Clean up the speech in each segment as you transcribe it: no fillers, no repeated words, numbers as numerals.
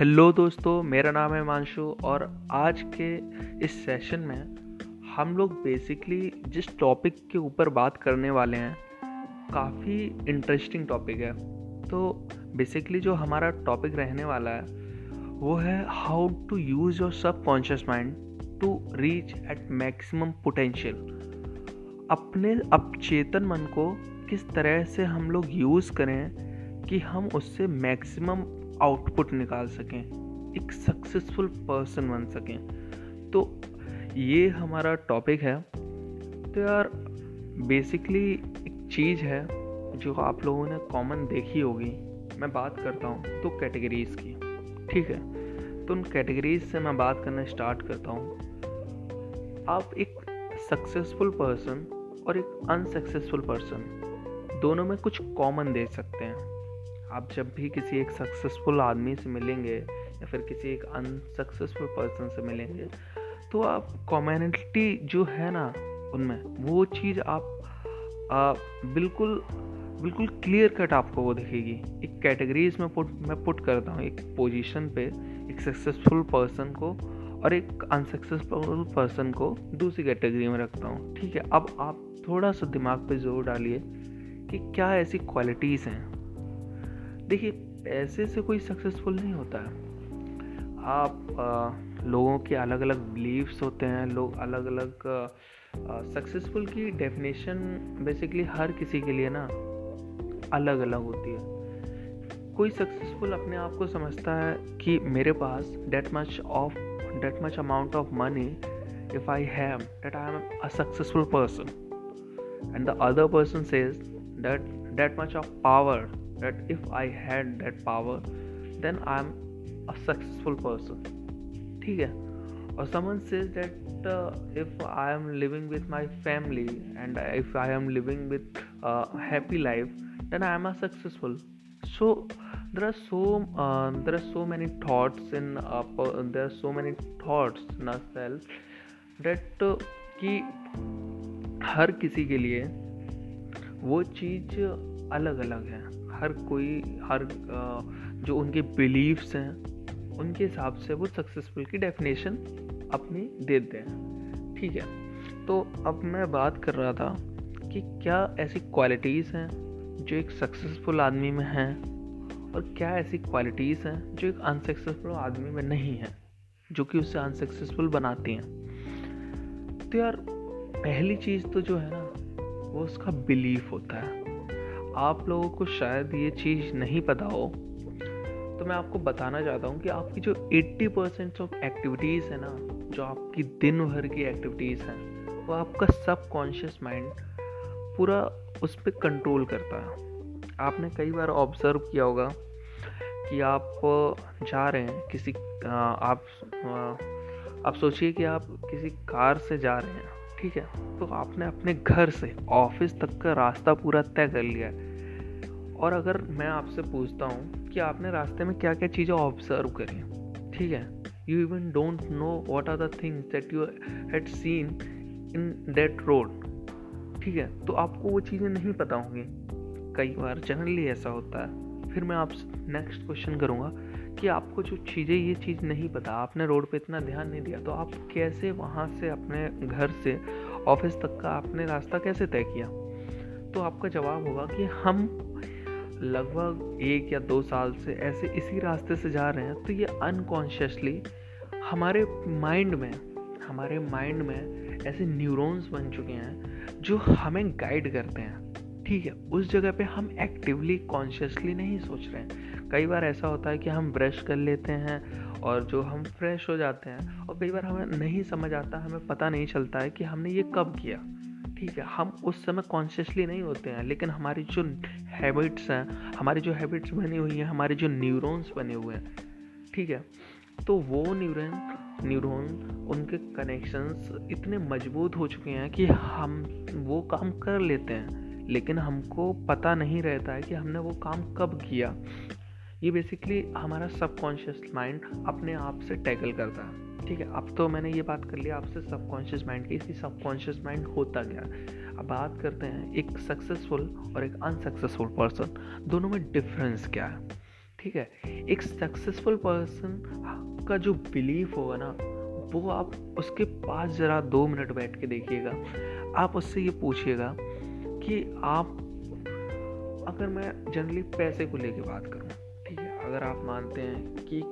Hello दोस्तों, मेरा नाम है मानशु और आज के इस सेशन में हम लोग बेसिकली जिस टॉपिक के ऊपर बात करने वाले हैं काफ़ी इंटरेस्टिंग टॉपिक है। तो बेसिकली जो हमारा टॉपिक रहने वाला है वो है how to use your subconscious mind to reach at maximum potential. अपने अपचेतन मन को किस तरह से हम लोग यूज़ करें कि हम उससे मैक्सिमम आउटपुट निकाल सकें, एक सक्सेसफुल पर्सन बन सकें। तो ये हमारा टॉपिक है। तो यार बेसिकली एक चीज़ है जो आप लोगों ने कॉमन देखी होगी, मैं बात करता हूँ तो कैटेगरीज़ की, ठीक है। तो उन कैटेगरीज़ से मैं बात करना स्टार्ट करता हूँ। आप एक सक्सेसफुल पर्सन और एक अनसक्सेसफुल पर्सन दोनों में कुछ कॉमन देख सकते हैं। आप जब भी किसी एक सक्सेसफुल आदमी से मिलेंगे या फिर किसी एक अनसक्सेसफुल पर्सन से मिलेंगे तो आप कॉमनैलिटी जो है ना उनमें, वो चीज़ आप बिल्कुल क्लियर कट आपको वो दिखेगी। एक कैटेगरीज में मैं पुट करता हूँ, एक पोजीशन पे एक सक्सेसफुल पर्सन को और एक अनसक्सेसफुल पर्सन को दूसरी कैटेगरी में रखता हूँ, ठीक है। अब आप थोड़ा सा दिमाग पे जोर डालिए कि क्या ऐसी क्वालिटीज़ हैं। देखिए, पैसे से कोई सक्सेसफुल नहीं होता है। लोगों के अलग अलग बिलीव्स होते हैं, लोग अलग अलग सक्सेसफुल की डेफिनेशन बेसिकली हर किसी के लिए ना अलग अलग होती है। कोई सक्सेसफुल अपने आप को समझता है कि मेरे पास that much amount of money, if I have that I am a successful person, and the other person says that much of power, that if I had that power, then I am a successful person, ठीक है। और someone says that if I am living with my family and if I am living with a happy life, then I am a successful. So there are so many thoughts in ourselves that कि हर किसी के लिए वो चीज़ अलग अलग है। जो उनके बिलीव्स हैं उनके हिसाब से वो सक्सेसफुल की डेफिनेशन अपनी देते हैं, ठीक है। तो अब मैं बात कर रहा था कि क्या ऐसी क्वालिटीज़ हैं जो एक सक्सेसफुल आदमी में हैं और क्या ऐसी क्वालिटीज़ हैं जो एक अनसक्सेसफुल आदमी में नहीं हैं, जो कि उसे अनसक्सेसफुल बनाती हैं। तो यार पहली चीज़ तो जो है ना वो उसका बिलीफ होता है। आप लोगों को शायद ये चीज़ नहीं पता हो तो मैं आपको बताना चाहता हूँ कि आपकी जो 80% ऑफ एक्टिविटीज़ है ना, जो आपकी दिन भर की एक्टिविटीज़ हैं, वो आपका सबकॉन्शियस माइंड पूरा उस पर कंट्रोल करता है। आपने कई बार ऑब्ज़र्व किया होगा कि आप जा रहे हैं किसी आप सोचिए कि आप किसी कार से जा रहे हैं, ठीक है। तो आपने अपने घर से ऑफिस तक का रास्ता पूरा तय कर लिया है। और अगर मैं आपसे पूछता हूँ कि आपने रास्ते में क्या क्या चीज़ें ऑब्जर्व करी, ठीक है, you even don't know what are the things that you had seen in that road, ठीक है। तो आपको वो चीज़ें नहीं पता होंगी, कई बार जनरली ऐसा होता है। फिर मैं आपसे नेक्स्ट क्वेश्चन करूँगा कि आपको जो चीज़ें, ये चीज़ नहीं पता, आपने रोड पे इतना ध्यान नहीं दिया, तो आप कैसे वहाँ से अपने घर से ऑफिस तक का आपने रास्ता कैसे तय किया। तो आपका जवाब होगा कि हम लगभग 1 या 2 साल से ऐसे इसी रास्ते से जा रहे हैं। तो ये अनकॉन्शियसली हमारे माइंड में ऐसे न्यूरॉन्स बन चुके हैं जो हमें गाइड करते हैं, ठीक है। उस जगह पे हम एक्टिवली कॉन्शियसली नहीं सोच रहे हैं। कई बार ऐसा होता है कि हम ब्रश कर लेते हैं और जो हम फ्रेश हो जाते हैं, और कई बार हमें नहीं समझ आता, हमें पता नहीं चलता है कि हमने ये कब किया, ठीक है। हम उस समय कॉन्शियसली नहीं होते हैं, लेकिन हमारी जो हैबिट्स हैं, हमारी जो हैबिट्स बनी हुई हैं, हमारे जो न्यूरॉन्स बने हुए हैं, ठीक है, तो वो न्यूरॉन उनके कनेक्शंस इतने मजबूत हो चुके हैं कि हम वो काम कर लेते हैं, लेकिन हमको पता नहीं रहता है कि हमने वो काम कब किया। ये बेसिकली हमारा सबकॉन्शियस माइंड अपने आप से टैकल करता है, ठीक है। अब तो मैंने ये बात कर लिया आपसे सबकॉन्शियस माइंड की, इसी सबकॉन्शियस माइंड होता क्या। अब बात करते हैं एक सक्सेसफुल और एक अनसक्सेसफुल पर्सन दोनों में डिफरेंस क्या है, ठीक है। एक सक्सेसफुल पर्सन का जो बिलीफ होगा ना, वो आप उसके पास ज़रा 2 मिनट बैठ के देखिएगा। आप उससे ये पूछिएगा कि आप, अगर मैं जनरली पैसे को लेके बात करूँ, ठीक है, अगर आप मानते हैं कि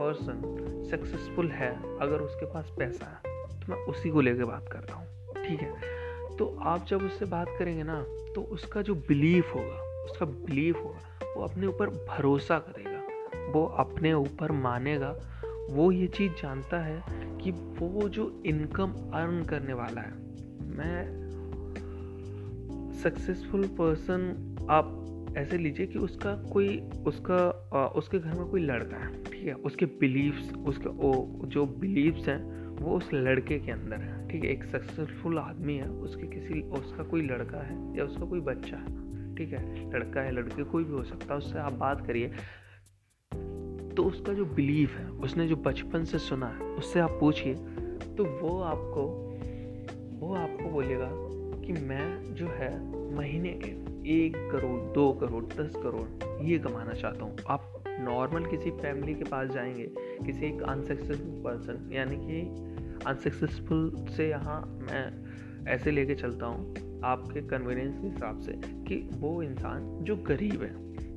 पर्सन सक्सेसफुल है अगर उसके पास पैसा है, तो मैं उसी को लेके बात कर रहा हूँ, ठीक है। तो आप जब उससे बात करेंगे ना, तो उसका जो बिलीफ होगा, उसका बिलीफ होगा, वो अपने ऊपर भरोसा करेगा, वो अपने ऊपर मानेगा, वो ये चीज़ जानता है कि वो जो इनकम अर्न करने वाला है। मैं सक्सेसफुल पर्सन आप ऐसे लीजिए कि उसका कोई उसके घर में कोई लड़का है, ठीक है। उसके बिलीव्स, उसका जो बिलीव्स हैं वो उस लड़के के अंदर है, ठीक है। एक सक्सेसफुल आदमी है, उसका कोई लड़का है या उसका कोई बच्चा है, ठीक है, लड़का है लड़की कोई भी हो सकता है, उससे आप बात करिए। तो उसका जो बिलीफ है, उसने जो बचपन से सुना है, उससे आप पूछिए, तो वो आपको बोलेगा कि मैं जो है महीने के 1 करोड़ 2 करोड़ 10 करोड़ ये कमाना चाहता हूँ। आप नॉर्मल किसी फैमिली के पास जाएंगे, किसी एक अनसक्सेसफुल पर्सन, यानी कि अनसक्सेसफुल से यहाँ मैं ऐसे लेके चलता हूँ आपके कन्वीनियंस के हिसाब से, कि वो इंसान जो गरीब है,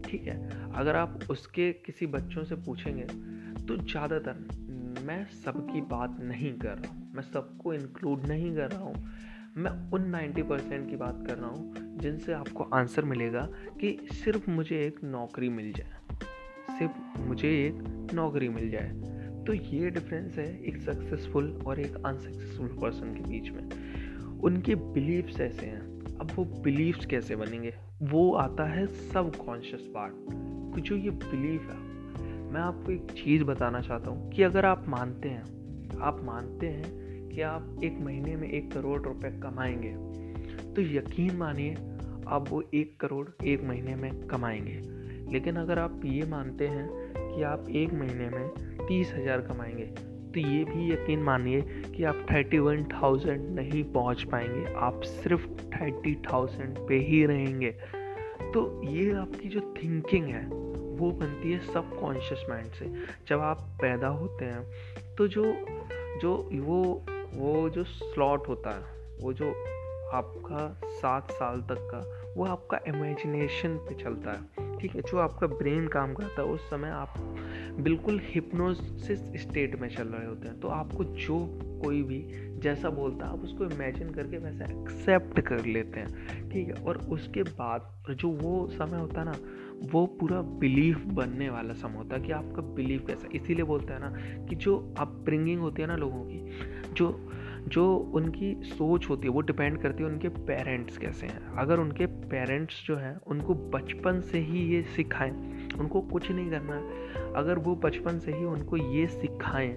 ठीक है, अगर आप उसके किसी बच्चों से पूछेंगे तो ज़्यादातर, मैं सबकी बात नहीं कर रहा हूँ, मैं सबको इंक्लूड नहीं कर रहा हूँ, मैं उन 90% की बात कर रहा हूँ जिनसे आपको आंसर मिलेगा कि सिर्फ मुझे एक नौकरी मिल जाए। तो ये डिफरेंस है एक सक्सेसफुल और एक अनसक्सेसफुल पर्सन के बीच में। उनके बिलीफ्स ऐसे हैं। अब वो बिलीफ्स कैसे बनेंगे, वो आता है सबकॉन्शियस पार्ट, जो ये बिलीफ है। मैं आपको एक चीज़ बताना चाहता हूँ कि अगर आप मानते हैं कि आप एक महीने में 1 करोड़ रुपए कमाएंगे, तो यकीन मानिए आप वो 1 करोड़ एक महीने में कमाएंगे। लेकिन अगर आप ये मानते हैं कि आप एक महीने में 30,000 कमाएंगे, तो ये भी यकीन मानिए कि आप 31,000 नहीं पहुंच पाएंगे, आप सिर्फ 30,000 पे ही रहेंगे। तो ये आपकी जो थिंकिंग है वो बनती है सबकॉन्शियस माइंड से। जब आप पैदा होते हैं तो जो स्लॉट होता है, वो जो आपका 7 साल तक का, वो आपका इमेजिनेशन पे चलता है, ठीक है। जो आपका ब्रेन काम करता है उस समय आप बिल्कुल हिप्नोसिस स्टेट में चल रहे होते हैं। तो आपको जो कोई भी जैसा बोलता है, आप उसको इमेजिन करके वैसा एक्सेप्ट कर लेते हैं, ठीक है। और उसके बाद जो वो समय होता है ना, वो पूरा बिलीफ बनने वाला समय होता है कि आपका बिलीफ कैसा। इसीलिए बोलते हैं ना कि जो अपब्रिंगिंग होती है ना लोगों की, जो उनकी सोच होती है, वो डिपेंड करती है उनके पेरेंट्स कैसे हैं। अगर उनके पेरेंट्स जो हैं उनको बचपन से ही ये सिखाएं, उनको कुछ नहीं करना है, अगर वो बचपन से ही उनको ये सिखाएं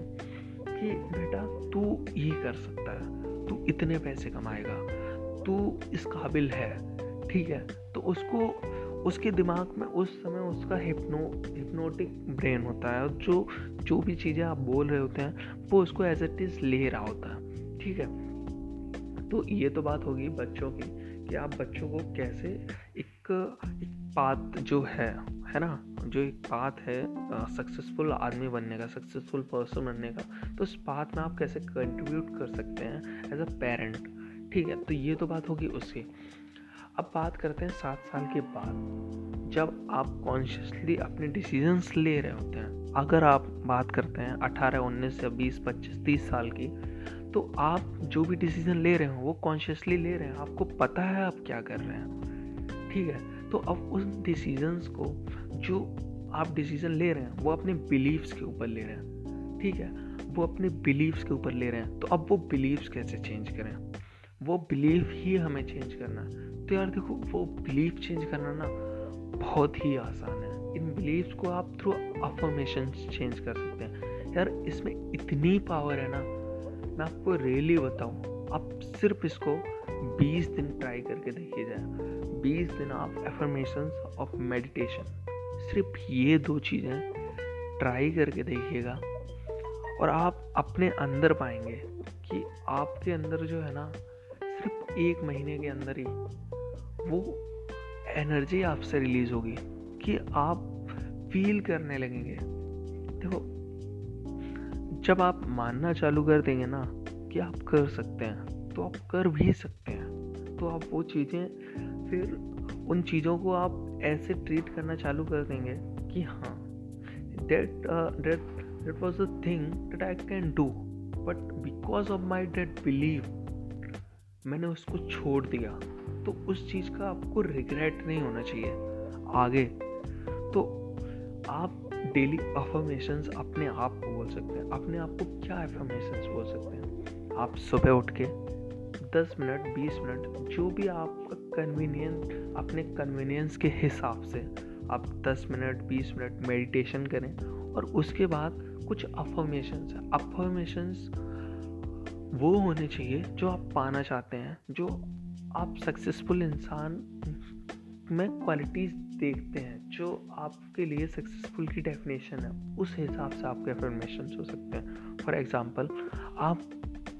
कि बेटा तू ये कर सकता है, तू इतने पैसे कमाएगा, तू इस काबिल है, ठीक है, तो उसको, उसके दिमाग में उस समय उसका हिप्नोटिक ब्रेन होता है, और जो भी चीज़ें आप बोल रहे होते हैं वो उसको एज इट इज़ ले रहा होता है, ठीक है। तो ये तो बात होगी बच्चों की, कि आप बच्चों को कैसे एक पाथ जो है ना, जो एक पाथ है सक्सेसफुल आदमी बनने का, सक्सेसफुल पर्सन बनने का, तो उस पाथ में आप कैसे कंट्रीब्यूट कर सकते हैं एज अ पेरेंट, ठीक है। तो ये तो बात होगी उसकी। अब बात करते हैं 7 साल के बाद, जब आप कॉन्शियसली अपने डिसीजंस ले रहे होते हैं। अगर आप बात करते हैं 18 19 से 20 25 30 साल की, तो आप जो भी डिसीजन ले रहे हो वो कॉन्शियसली ले रहे हैं, आपको पता है आप क्या कर रहे हैं, ठीक है। तो अब उन डिसीजंस को, जो आप डिसीजन ले रहे हैं, वो अपने बिलीव्स के ऊपर ले रहे हैं, ठीक है, वो अपने बिलीव्स के ऊपर ले रहे हैं। तो अब वो बिलीव्स कैसे चेंज करें, वो बिलीफ ही हमें चेंज करना है। तो यार देखो, वो बिलीफ चेंज करना ना बहुत ही आसान है। इन बिलीव्स को आप थ्रू अफर्मेशंस चेंज कर सकते हैं। यार इसमें इतनी पावर है ना, मैं आपको रियली बताऊँ, आप सिर्फ इसको 20 दिन ट्राई करके देखिए जाए। 20 दिन आप एफर्मेशंस और मेडिटेशन, सिर्फ ये 2 चीज़ें ट्राई करके देखिएगा, और आप अपने अंदर पाएंगे कि आपके अंदर जो है ना, सिर्फ एक महीने के अंदर ही वो एनर्जी आपसे रिलीज़ होगी कि आप फील करने लगेंगे। देखो, जब आप मानना चालू कर देंगे ना कि आप कर सकते हैं, तो आप कर भी सकते हैं, तो आप वो चीज़ें फिर उन चीज़ों को आप ऐसे ट्रीट करना चालू कर देंगे कि हाँ, that was the thing that I can do, but because of my that belief मैंने उसको छोड़ दिया। तो उस चीज़ का आपको रिग्रेट नहीं होना चाहिए आगे। तो आप डेली अफर्मेशंस अपने आप को बोल सकते हैं। अपने आप को क्या अफर्मेशंस बोल सकते हैं? आप सुबह उठ के 10 मिनट 20 मिनट जो भी आपका कन्वीनियंट, अपने कन्वीनियंस के हिसाब से आप 10 मिनट 20 मिनट मेडिटेशन करें, और उसके बाद कुछ अफर्मेशंस। अफर्मेशंस वो होने चाहिए जो आप पाना चाहते हैं, जो आप सक्सेसफुल इंसान में क्वालिटीज़ देखते हैं, जो आपके लिए सक्सेसफुल की डेफिनेशन है, उस हिसाब से आपके अफर्मेशंस हो सकते हैं। फॉर एग्जांपल, आप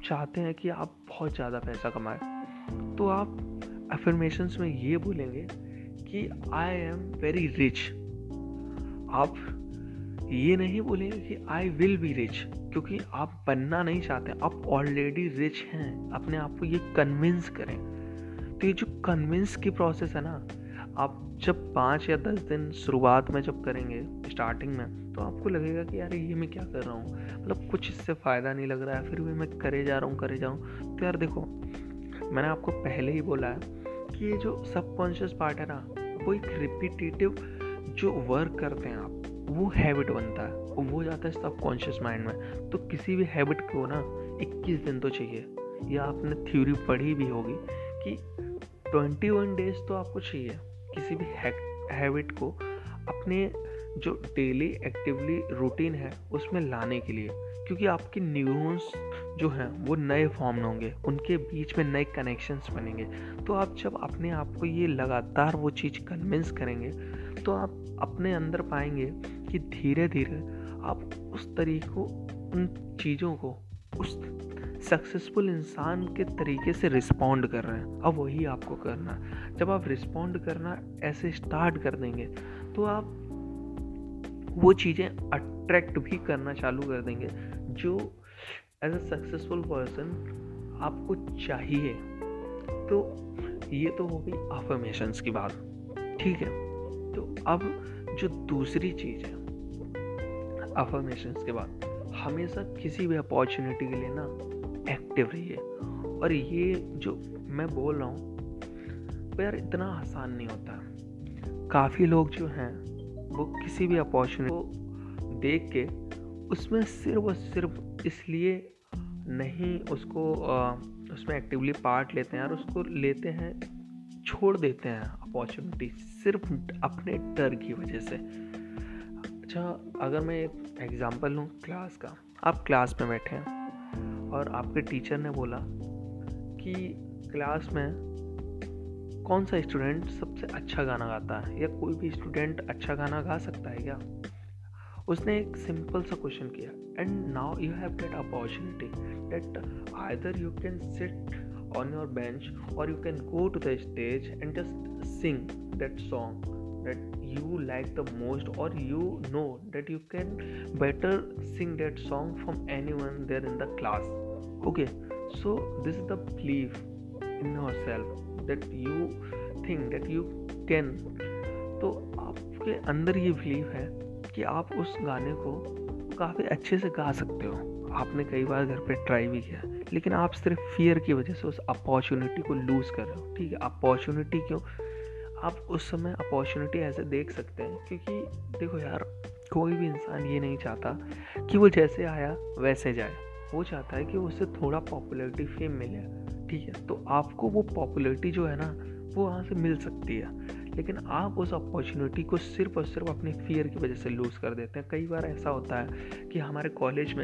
चाहते हैं कि आप बहुत ज़्यादा पैसा कमाएं, तो आप अफर्मेशंस में ये बोलेंगे कि आई एम वेरी रिच। आप ये नहीं बोलेंगे कि आई विल बी रिच, क्योंकि आप बनना नहीं चाहते, आप ऑलरेडी रिच हैं। अपने आप को ये कन्विंस करें। तो ये जो कन्विंस की प्रोसेस है ना, आप जब 5 या 10 दिन शुरुआत में जब करेंगे, स्टार्टिंग में, तो आपको लगेगा कि यार ये मैं क्या कर रहा हूँ, मतलब कुछ इससे फ़ायदा नहीं लग रहा है, फिर भी मैं करे जा रहा हूँ। तो यार देखो, मैंने आपको पहले ही बोला है कि ये जो सबकॉन्शियस पार्ट है ना, वो एक रिपीटेटिव जो वर्क करते हैं आप, वो हैबिट बनता है और वो जाता है सबकॉन्शियस माइंड में। तो किसी भी हैबिट को ना 21 दिन तो चाहिए। या आपने थ्योरी पढ़ी भी होगी कि 21 डेज तो आपको चाहिए किसी भी हैबिट को अपने जो डेली एक्टिवली रूटीन है उसमें लाने के लिए, क्योंकि आपके न्यूरॉन्स जो हैं वो नए फॉर्म होंगे, उनके बीच में नए कनेक्शंस बनेंगे। तो आप जब अपने आप को ये लगातार वो चीज़ कन्विंस करेंगे, तो आप अपने अंदर पाएंगे कि धीरे धीरे आप उस तरीके को, उन चीज़ों को, उस सक्सेसफुल इंसान के तरीके से रिस्पॉन्ड कर रहे हैं। अब वही आपको करना है। जब आप रिस्पॉन्ड करना ऐसे स्टार्ट कर देंगे, तो आप वो चीज़ें अट्रैक्ट भी करना चालू कर देंगे जो एज अ सक्सेसफुल पर्सन आपको चाहिए। तो ये तो हो गई अफर्मेशंस की बात, ठीक है। तो अब जो दूसरी चीज़ है अफर्मेशंस के बाद, हमेशा किसी भी अपॉर्चुनिटी के लिए ना एक्टिव रहिए। और ये जो मैं बोल रहा हूँ वो यार इतना आसान नहीं होता। काफ़ी लोग जो हैं वो किसी भी अपॉर्चुनिटी को देख के उसमें सिर्फ और सिर्फ इसलिए नहीं उसको उसमें एक्टिवली पार्ट लेते हैं और उसको लेते हैं, छोड़ देते हैं अपॉर्चुनिटी, सिर्फ अपने डर की वजह से। अच्छा, अगर मैं एक एग्ज़ाम्पल लूँ क्लास का, आप क्लास में बैठे हैं और आपके टीचर ने बोला कि क्लास में कौन सा स्टूडेंट सबसे अच्छा गाना गाता है, या कोई भी स्टूडेंट अच्छा गाना गा सकता है क्या। उसने एक सिंपल सा क्वेश्चन किया, and now you have that opportunity that either you can sit on your bench or you can go to the stage and just sing that song that you like the most, or you know that you can better sing that song from anyone there in the class. Okay, so this is the belief in yourself that you think that you can. तो आपके अंदर ये belief है कि आप उस गाने को काफ़ी अच्छे से गा सकते हो। आपने कई बार घर पे ट्राई भी किया, लेकिन आप सिर्फ फियर की वजह से उस अपॉर्चुनिटी को लूज़ कर रहे हो, ठीक है। अपॉर्चुनिटी क्यों? आप उस समय अपॉर्चुनिटी ऐसे देख सकते हैं, क्योंकि देखो यार, कोई भी इंसान ये नहीं चाहता कि वो जैसे आया वैसे जाए। वो चाहता है कि उसे थोड़ा पॉपुलैरिटी, फेम मिले, ठीक है। तो आपको वो पॉपुलैरिटी जो है ना, वो वहाँ से मिल सकती है, लेकिन आप उस अपॉर्चुनिटी को सिर्फ और सिर्फ अपने फियर की वजह से लूज़ कर देते हैं। कई बार ऐसा होता है कि हमारे कॉलेज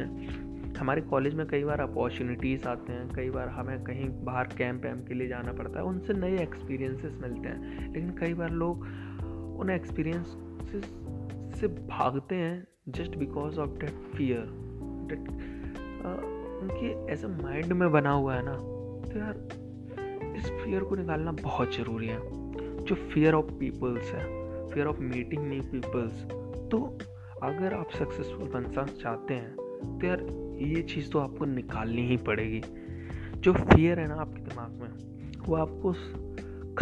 में कई बार अपॉर्चुनिटीज़ आते हैं, कई बार हमें कहीं बाहर कैंप के लिए जाना पड़ता है, उनसे नए एक्सपीरियंसेस मिलते हैं, लेकिन कई बार लोग उन एक्सपीरियंसेस से भागते हैं just because of that fear, that उनके ऐसा माइंड में बना हुआ है ना। तो यार, इस फियर को निकालना बहुत ज़रूरी है। जो फियर ऑफ पीपल्स है, fear of meeting new peoples, तो अगर आप सक्सेसफुल बनना चाहते हैं तो यार ये चीज़ तो आपको निकालनी ही पड़ेगी। जो फियर है ना आपके दिमाग में, वो आपको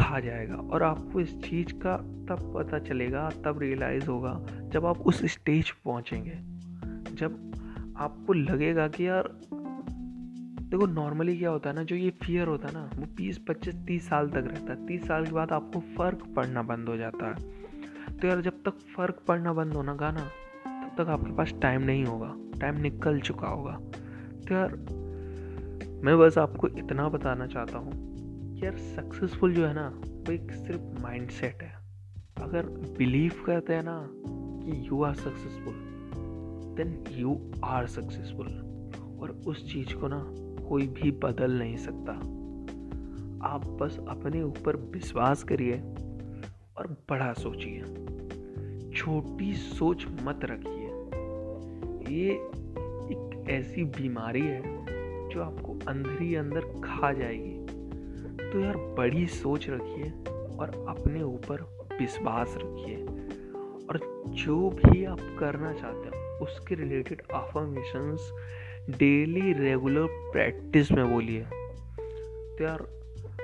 खा जाएगा और आपको इस चीज़ का तब पता चलेगा, तब रियलाइज़ होगा जब आप उस स्टेज पहुँचेंगे, जब आपको लगेगा कि यार देखो नॉर्मली क्या होता है ना, जो ये फियर होता है ना वो 20-25-30 साल तक रहता है। 30 साल के बाद आपको फ़र्क पड़ना बंद हो जाता है। तो यार जब तक फ़र्क पड़ना बंद होना का ना, तब तक आपके पास टाइम नहीं होगा, टाइम निकल चुका होगा। तो यार मैं बस आपको इतना बताना चाहता हूँ कि यार सक्सेसफुल जो है ना वो एक सिर्फ माइंडसेट है। अगर बिलीव करते हैं ना कि you are successful, then you are successful. और उस चीज़ को ना कोई भी बदल नहीं सकता। आप बस अपने ऊपर विश्वास करिए और बड़ा सोचिए, छोटी सोच मत रखिए। ये एक ऐसी बीमारी है जो आपको अंदर ही अंदर खा जाएगी। तो यार बड़ी सोच रखिए और अपने ऊपर विश्वास रखिए, और जो भी आप करना चाहते हैं उसके related affirmations daily regular practice में बोलिए। तो यार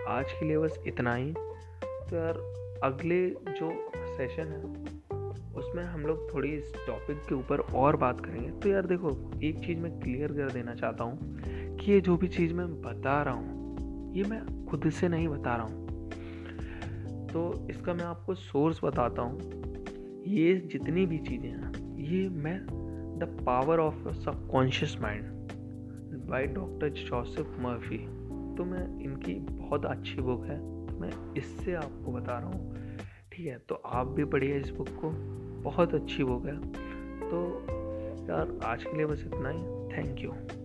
आज के लिए बस इतना ही। तो यार अगले जो सेशन है उसमें हम लोग थोड़ी इस टॉपिक के ऊपर और बात करेंगे। तो यार देखो एक चीज़ मैं क्लियर कर देना चाहता हूँ कि ये जो भी चीज़ मैं बता रहा हूँ ये मैं खुद से नहीं बता रहा हूँ। तो इसका मैं आपको सोर्स बताता हूँ। ये जितनी भी चीज़ें हैं ये मैं the power of subconscious mind by doctor Joseph Murphy, तो मैं इनकी बहुत अच्छी बुक है तो मैं इससे आपको बता रहा हूँ। ठीक है, तो आप भी पढ़िए इस बुक को, बहुत अच्छी बुक है। तो यार आज के लिए बस इतना ही। Thank you.